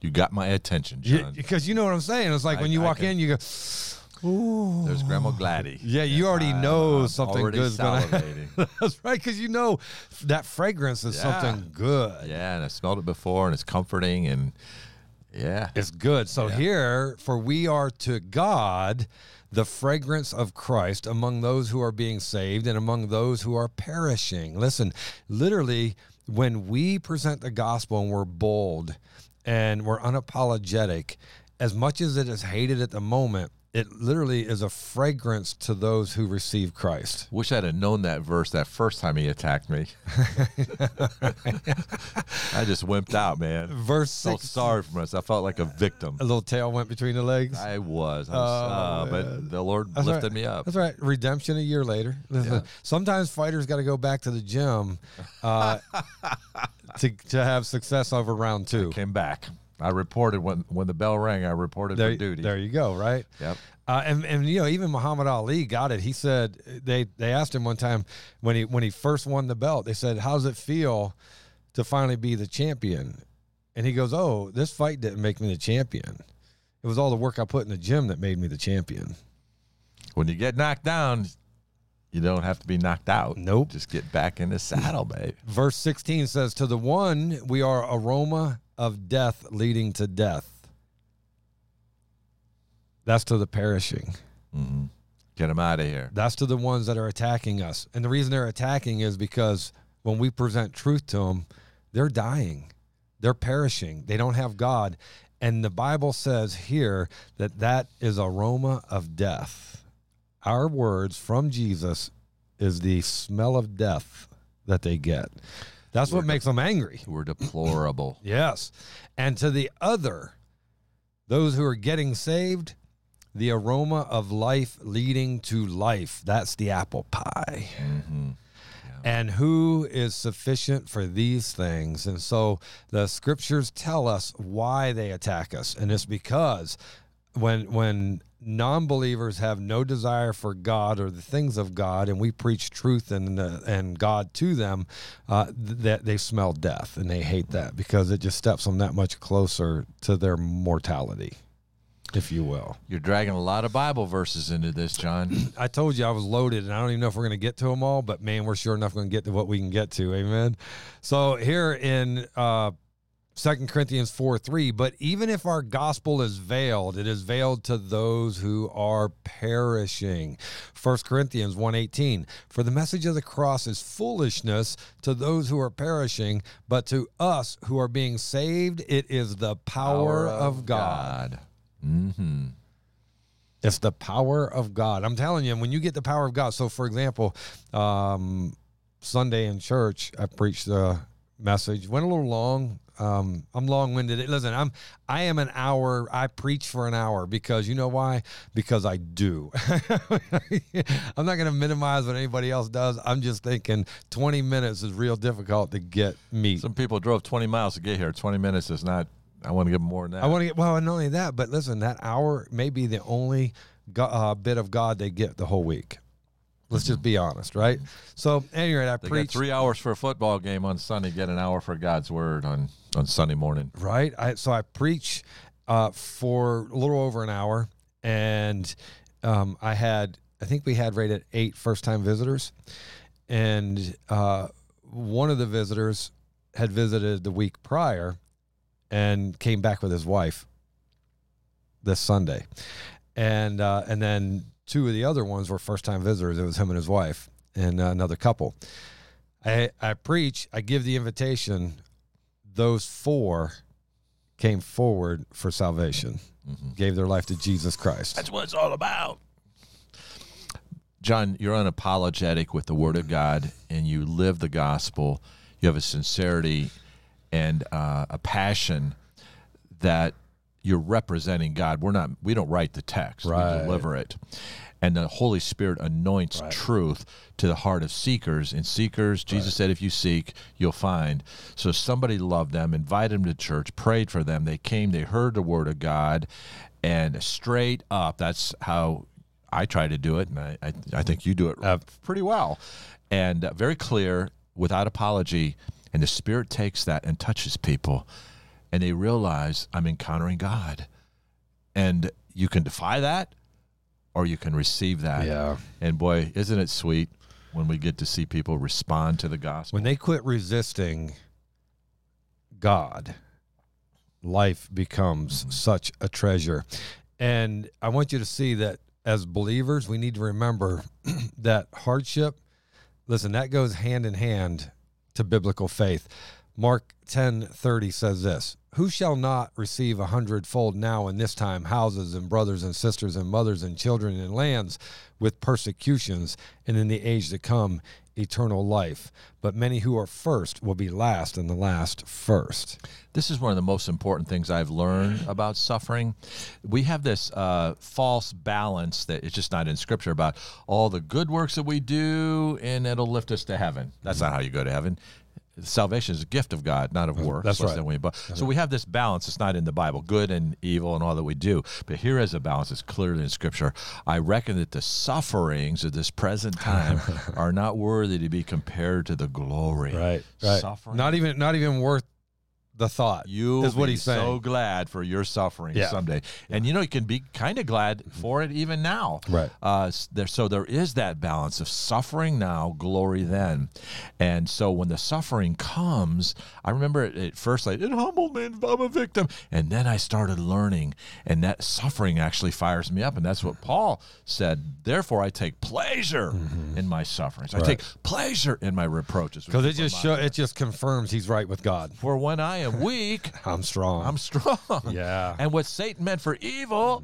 You got my attention, John. Because you, you know what I'm saying. It's like I, when you I walk can, in, you go, ooh. There's Grandma Gladdy. Yeah, you and already I, know I'm something already good's going to That's right, because you know that fragrance is yeah. something good. Yeah, and I smelled it before, and it's comforting, and yeah. It's good. So yeah. here, for we are to God the fragrance of Christ among those who are being saved and among those who are perishing. Listen, literally, when we present the gospel and we're bold and we're unapologetic, as much as it is hated at the moment, it literally is a fragrance to those who receive Christ. Wish I'd have known that verse that first time he attacked me. I just wimped out, man. Verse six. I felt sorry for myself. I felt like a victim. A little tail went between the legs. I was. I was oh, uh, but the Lord That's lifted right. me up. That's right. Redemption a year later. Yeah. Sometimes fighters got to go back to the gym uh, to to have success over round two. I came back. I reported when when the bell rang. I reported there, for duty. There you go, right? Yep. Uh, and and you know, even Muhammad Ali got it. He said they they asked him one time when he when he first won the belt. They said, "How does it feel to finally be the champion?" And he goes, "Oh, this fight didn't make me the champion. It was all the work I put in the gym that made me the champion." When you get knocked down, you don't have to be knocked out. Nope. Just get back in the saddle, babe. Verse sixteen says, "To the one we are aroma of death leading to death." That's to the perishing. Mm-hmm. Get them out of here. That's to the ones that are attacking us. And the reason they're attacking is because when we present truth to them, they're dying. They're perishing. They don't have God. And the Bible says here that that is aroma of death. Our words from Jesus is the smell of death that they get. That's we're what makes de- them angry. We're deplorable. Yes. And to the other, those who are getting saved, the aroma of life leading to life. That's the apple pie. Mm-hmm. Yeah. And who is sufficient for these things? And so the scriptures tell us why they attack us. And it's because when when non-believers have no desire for God or the things of God, and we preach truth and uh, and God to them, uh, that they smell death, and they hate that because it just steps them that much closer to their mortality, if you will. You're dragging a lot of Bible verses into this, John. I told you I was loaded, and I don't even know if we're going to get to them all, but man, we're sure enough going to get to what we can get to. Amen. So here in uh Second Corinthians four three, but even if our gospel is veiled, it is veiled to those who are perishing. First Corinthians one eighteen, for the message of the cross is foolishness to those who are perishing, but to us who are being saved, it is the power, power of, of God. God. Mm-hmm. It's the power of God. I'm telling you, when you get the power of God, so for example, um, Sunday in church, I preached the message, went a little long. Um, I'm long-winded. Listen, I'm, I am an hour. I preach for an hour because you know why? Because I do. I'm not going to minimize what anybody else does. I'm just thinking twenty minutes is real difficult to get me. Some people drove twenty miles to get here. twenty minutes is not, I want to give them more than that. I want to get, well, and not only that, but listen, that hour may be the only go, uh, bit of God they get the whole week. Let's just be honest, right? So, anyway, I they preached. Got three hours for a football game on Sunday, get an hour for God's Word on, on Sunday morning. Right? I, so, I preach uh, for a little over an hour, and um, I had, I think we had right at eight first-time visitors, and uh, one of the visitors had visited the week prior and came back with his wife this Sunday, and uh, and then two of the other ones were first-time visitors. It was him and his wife and uh, another couple. I I preach, I give the invitation. Those four came forward for salvation, mm-hmm. gave their life to Jesus Christ. That's what it's all about. John, you're unapologetic with the Word of God, and you live the gospel. You have a sincerity and uh, a passion that you're representing God. We're not, we don't write the text. Right. We deliver it. And the Holy Spirit anoints right. truth to the heart of seekers. And seekers, Jesus right. said, if you seek, you'll find. So somebody loved them, invited them to church, prayed for them. They came, they heard the Word of God, and straight up, that's how I try to do it, and I, I, I think you do it uh, pretty well. And uh, very clear, without apology, and the Spirit takes that and touches people, and they realize, I'm encountering God. And you can defy that, or you can receive that. Yeah. And boy, isn't it sweet when we get to see people respond to the gospel. When they quit resisting God, life becomes mm-hmm. such a treasure. And I want you to see that as believers, we need to remember that hardship, listen, that goes hand in hand to biblical faith. Mark ten thirty says this, who shall not receive a hundredfold now in this time houses and brothers and sisters and mothers and children and lands with persecutions, and in the age to come eternal life? But many who are first will be last, and the last first. This is one of the most important things I've learned about suffering. We have this uh, false balance that it's just not in Scripture about all the good works that we do, and it'll lift us to heaven. That's not how you go to heaven. Salvation is a gift of God, not of works. That's right. Than we, but, so we have this balance. It's not in the Bible, good and evil and all that we do. But here is a balance. It's clearly in Scripture. I reckon that the sufferings of this present time are not worthy to be compared to the glory. Right, right. Suffering. Not even, not even worth the thought. You is what he's saying. So glad for your suffering yeah. someday, yeah. and you know you can be kind of glad for it even now. Right. Uh, there, so there is that balance of suffering now, glory then, and so when the suffering comes, I remember it, at first like it humbled me. I'm a victim, and then I started learning, and that suffering actually fires me up, and that's what Paul said. Therefore, I take pleasure mm-hmm. in my sufferings. Right. I take pleasure in my reproaches because it just show, it just confirms he's right with God. For when I am weak, I'm strong. I'm strong. Yeah. And what Satan meant for evil,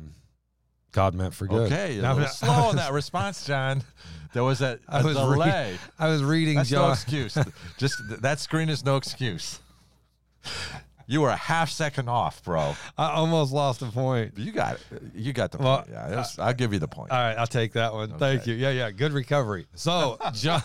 God meant for good. Okay. Now, was slow was, on that response, John. There was a, a I was delay. Read, I was reading, that's John. That's no excuse. Just that screen is no excuse. You were a half second off, bro. I almost lost a point. You got it. You got the well, point. Yeah, was, I'll give you the point. All right, I'll take that one. Okay. Thank you. Yeah, yeah. Good recovery. So, John,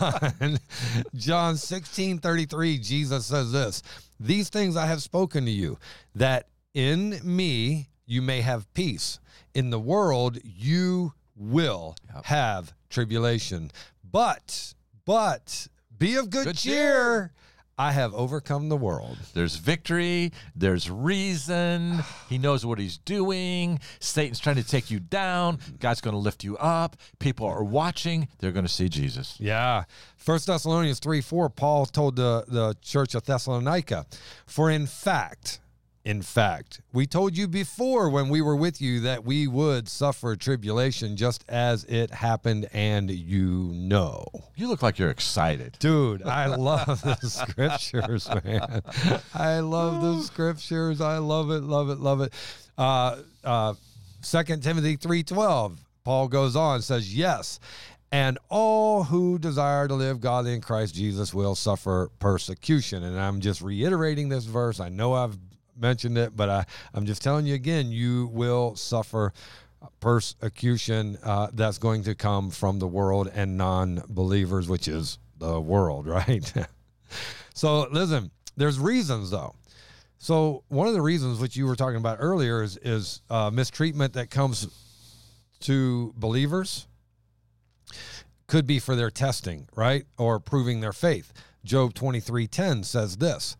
John sixteen thirty-three, Jesus says this, these things I have spoken to you, that in me you may have peace. In the world you will yep. have tribulation. But, but, be of good, good cheer. cheer. I have overcome the world. There's victory. There's reason. He knows what he's doing. Satan's trying to take you down. God's going to lift you up. People are watching. They're going to see Jesus. Yeah. First Thessalonians three four, Paul told the, the church of Thessalonica, for in fact, in fact, we told you before when we were with you that we would suffer tribulation, just as it happened, and you know. You look like you're excited. Dude, I love the scriptures, man. I love the scriptures. I love it, love it, love it. Uh, uh, Second Timothy three twelve, Paul goes on, says, yes, and all who desire to live godly in Christ Jesus will suffer persecution. And I'm just reiterating this verse. I know I've mentioned it, but I, I'm just telling you again, you will suffer persecution uh, that's going to come from the world and non-believers, which is the world, right? So listen, there's reasons though. So one of the reasons which you were talking about earlier is, is uh, mistreatment that comes to believers could be for their testing, right? Or proving their faith. Job twenty-three ten says this,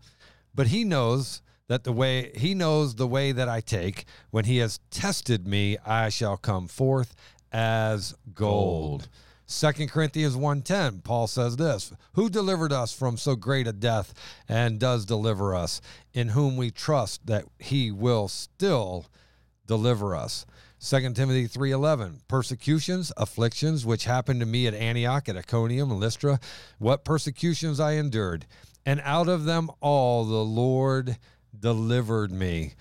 but he knows that the way he knows the way that I take, when he has tested me, I shall come forth as gold. Second Corinthians one ten, Paul says this, who delivered us from so great a death and does deliver us, in whom we trust that he will still deliver us. Second Timothy three eleven, persecutions, afflictions, which happened to me at Antioch, at Iconium, and Lystra, what persecutions I endured, and out of them all the Lord delivered me.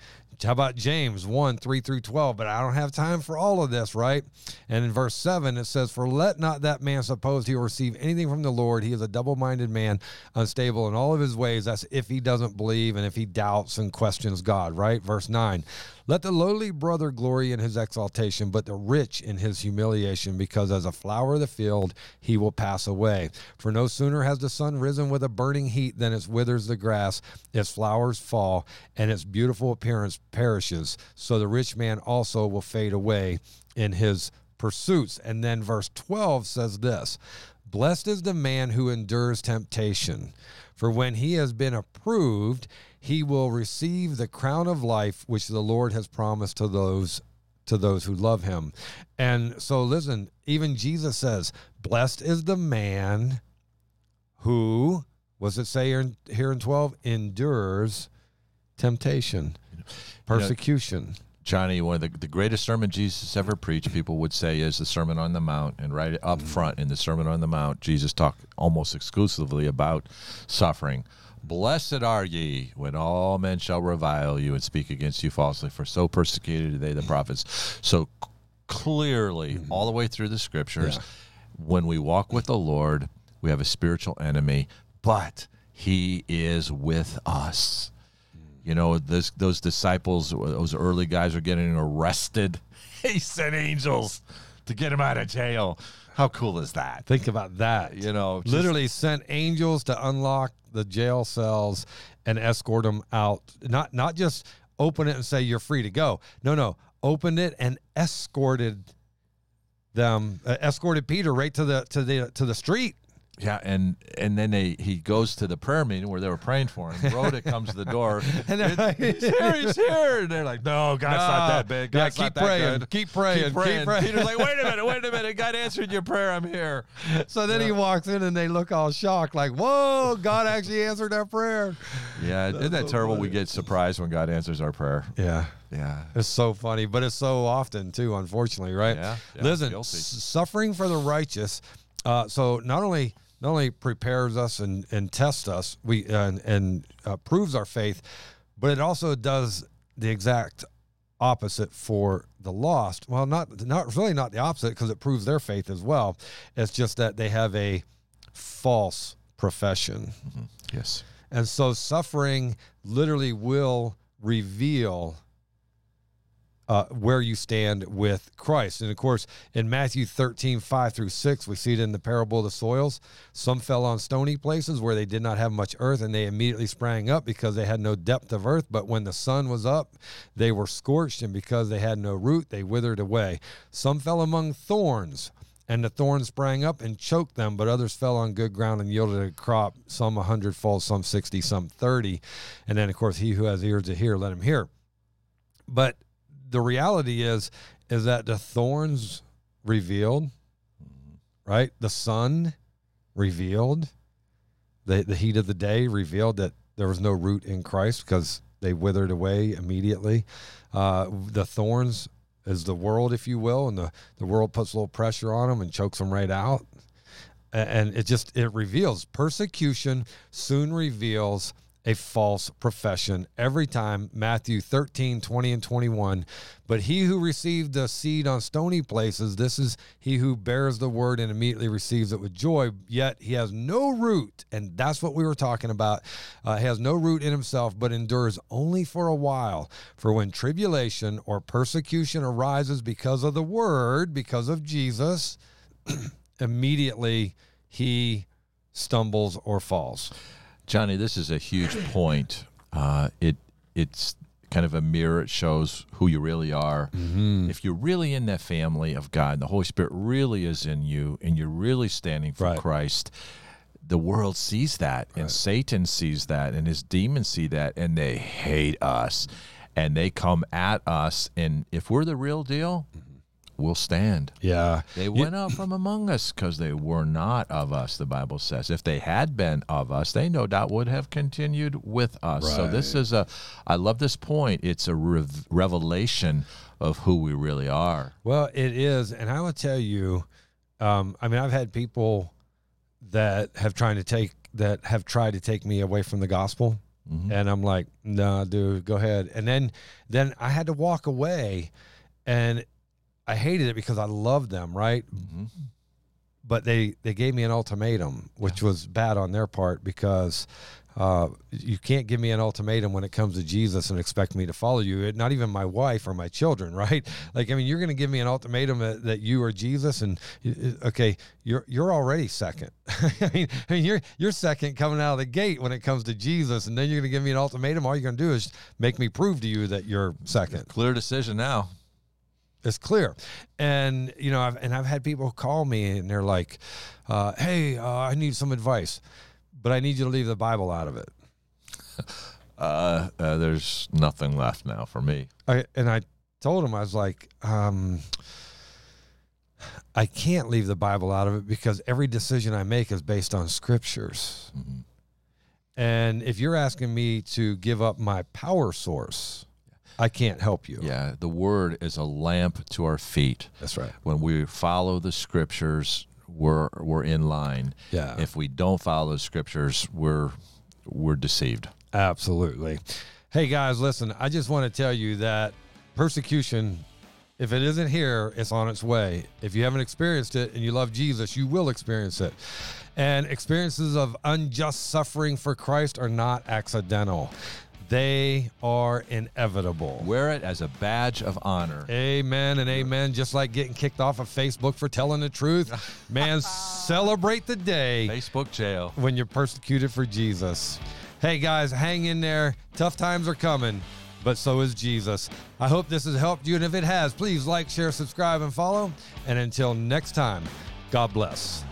How about James one, three through twelve? But I don't have time for all of this, right? And in verse seven, it says, for let not that man suppose he will receive anything from the Lord. He is a double-minded man, unstable in all of his ways. That's if he doesn't believe and if he doubts and questions God, right? Verse nine, let the lowly brother glory in his exaltation, but the rich in his humiliation, because as a flower of the field, he will pass away. For no sooner has the sun risen with a burning heat than it withers the grass, its flowers fall, and its beautiful appearance perishes. So the rich man also will fade away in his pursuits. And then verse twelve says this, blessed is the man who endures temptation, for when he has been approved, he will receive the crown of life, which the Lord has promised to those to those who love him. And so listen, even Jesus says, blessed is the man who, what's it say here in, here in twelve? Endures temptation, persecution. You know, Johnny, one of the, the greatest sermon Jesus ever preached, people would say, is the Sermon on the Mount. And right up front in the Sermon on the Mount, Jesus talked almost exclusively about suffering. Blessed are ye when all men shall revile you and speak against you falsely, for so persecuted are they the prophets. So clearly, mm-hmm. all the way through the Scriptures, yeah. when we walk with the Lord, we have a spiritual enemy, but he is with us. You know, this, those disciples, those early guys are getting arrested. He sent angels to get him out of jail. How cool is that? Think about that. You know, just, literally sent angels to unlock the jail cells and escort them out. Not not just open it and say you're free to go. No, no, opened it and escorted them, uh, escorted Peter right to the to the to the street. Yeah, and and then they, he goes to the prayer meeting where they were praying for him. Rhoda comes to the door. And they're like, he's here, he's here. And they're like, no, God's no, not that big. God's yeah, keep not praying, that good. Keep praying, keep praying, keep praying. Peter's like, wait a minute, wait a minute. God answered your prayer. I'm here. So then yeah. he walks in, and they look all shocked, like, whoa, God actually answered our prayer. Yeah, that's isn't that so terrible? Funny. We get surprised when God answers our prayer. Yeah. Yeah. It's so funny, but it's so often, too, unfortunately, right? Yeah. yeah Listen, s- suffering for the righteous, uh, so not only... not only prepares us and, and tests us, we uh, and, and uh, proves our faith, but it also does the exact opposite for the lost. Well, not not really not the opposite, because it proves their faith as well. It's just that they have a false profession. Mm-hmm. Yes. And so suffering literally will reveal Uh, where you stand with Christ. And of course, in Matthew thirteen, five through six, we see it in the parable of the soils. Some fell on stony places where they did not have much earth, and they immediately sprang up because they had no depth of earth. But when the sun was up, they were scorched, and because they had no root, they withered away. Some fell among thorns, and the thorns sprang up and choked them, but others fell on good ground and yielded a crop, some a hundredfold, some sixty, some thirty. And then, of course, he who has ears to hear, let him hear. But the reality is, is that the thorns revealed, right? The sun revealed, the, the heat of the day revealed that there was no root in Christ because they withered away immediately. Uh, the thorns is the world, if you will, and the, the world puts a little pressure on them and chokes them right out. And it just, it reveals. Persecution soon reveals a false profession every time. Matthew thirteen, twenty, and twenty-one. But he who received the seed on stony places, this is he who bears the word and immediately receives it with joy, yet he has no root, and that's what we were talking about. Uh, he has no root in himself, but endures only for a while. For when tribulation or persecution arises because of the word, because of Jesus, immediately he stumbles or falls. Johnny, this is a huge point. Uh, it it's kind of a mirror. It shows who you really are. Mm-hmm. If you're really in that family of God, the Holy Spirit really is in you, and you're really standing for right. Christ, the world sees that, right. and Satan sees that, and his demons see that, and they hate us, and they come at us. And if we're the real deal, will stand. Yeah. They went yeah. out from among us because they were not of us, the Bible says. If they had been of us, they no doubt would have continued with us. Right. So this is a, I love this point. It's a rev- revelation of who we really are. Well, it is. And I will tell you, um, I mean, I've had people that have tried to take, that have tried to take me away from the gospel. Mm-hmm. And I'm like, no, nah, dude, go ahead. And then, then I had to walk away, and I hated it because I loved them, right? Mm-hmm. But they, they gave me an ultimatum, which yeah. was bad on their part, because uh, you can't give me an ultimatum when it comes to Jesus and expect me to follow you. It, not even my wife or my children, right? Like, I mean, you're going to give me an ultimatum that, that you are Jesus, and okay, you're you're already second. I mean, I mean, you're you're second coming out of the gate when it comes to Jesus, and then you're going to give me an ultimatum. All you're going to do is make me prove to you that you're second. Clear decision now. It's clear. And, you know, I've, and I've had people call me and they're like, uh, hey, uh, I need some advice, but I need you to leave the Bible out of it. Uh, uh, there's nothing left now for me. I, and I told him, I was like, um, I can't leave the Bible out of it because every decision I make is based on scriptures. Mm-hmm. And if you're asking me to give up my power source, I can't help you. Yeah, the word is a lamp to our feet. That's right. When we follow the scriptures, we're we're in line. Yeah. If we don't follow the scriptures, we're we're deceived. Absolutely. Hey guys, listen, I just want to tell you that persecution, if it isn't here, it's on its way. If you haven't experienced it and you love Jesus, you will experience it. And experiences of unjust suffering for Christ are not accidental. They are inevitable. Wear it as a badge of honor. Amen and amen. Just like getting kicked off of Facebook for telling the truth. Man, celebrate the day. Facebook jail. When you're persecuted for Jesus. Hey, guys, hang in there. Tough times are coming, but so is Jesus. I hope this has helped you. And if it has, please like, share, subscribe, and follow. And until next time, God bless.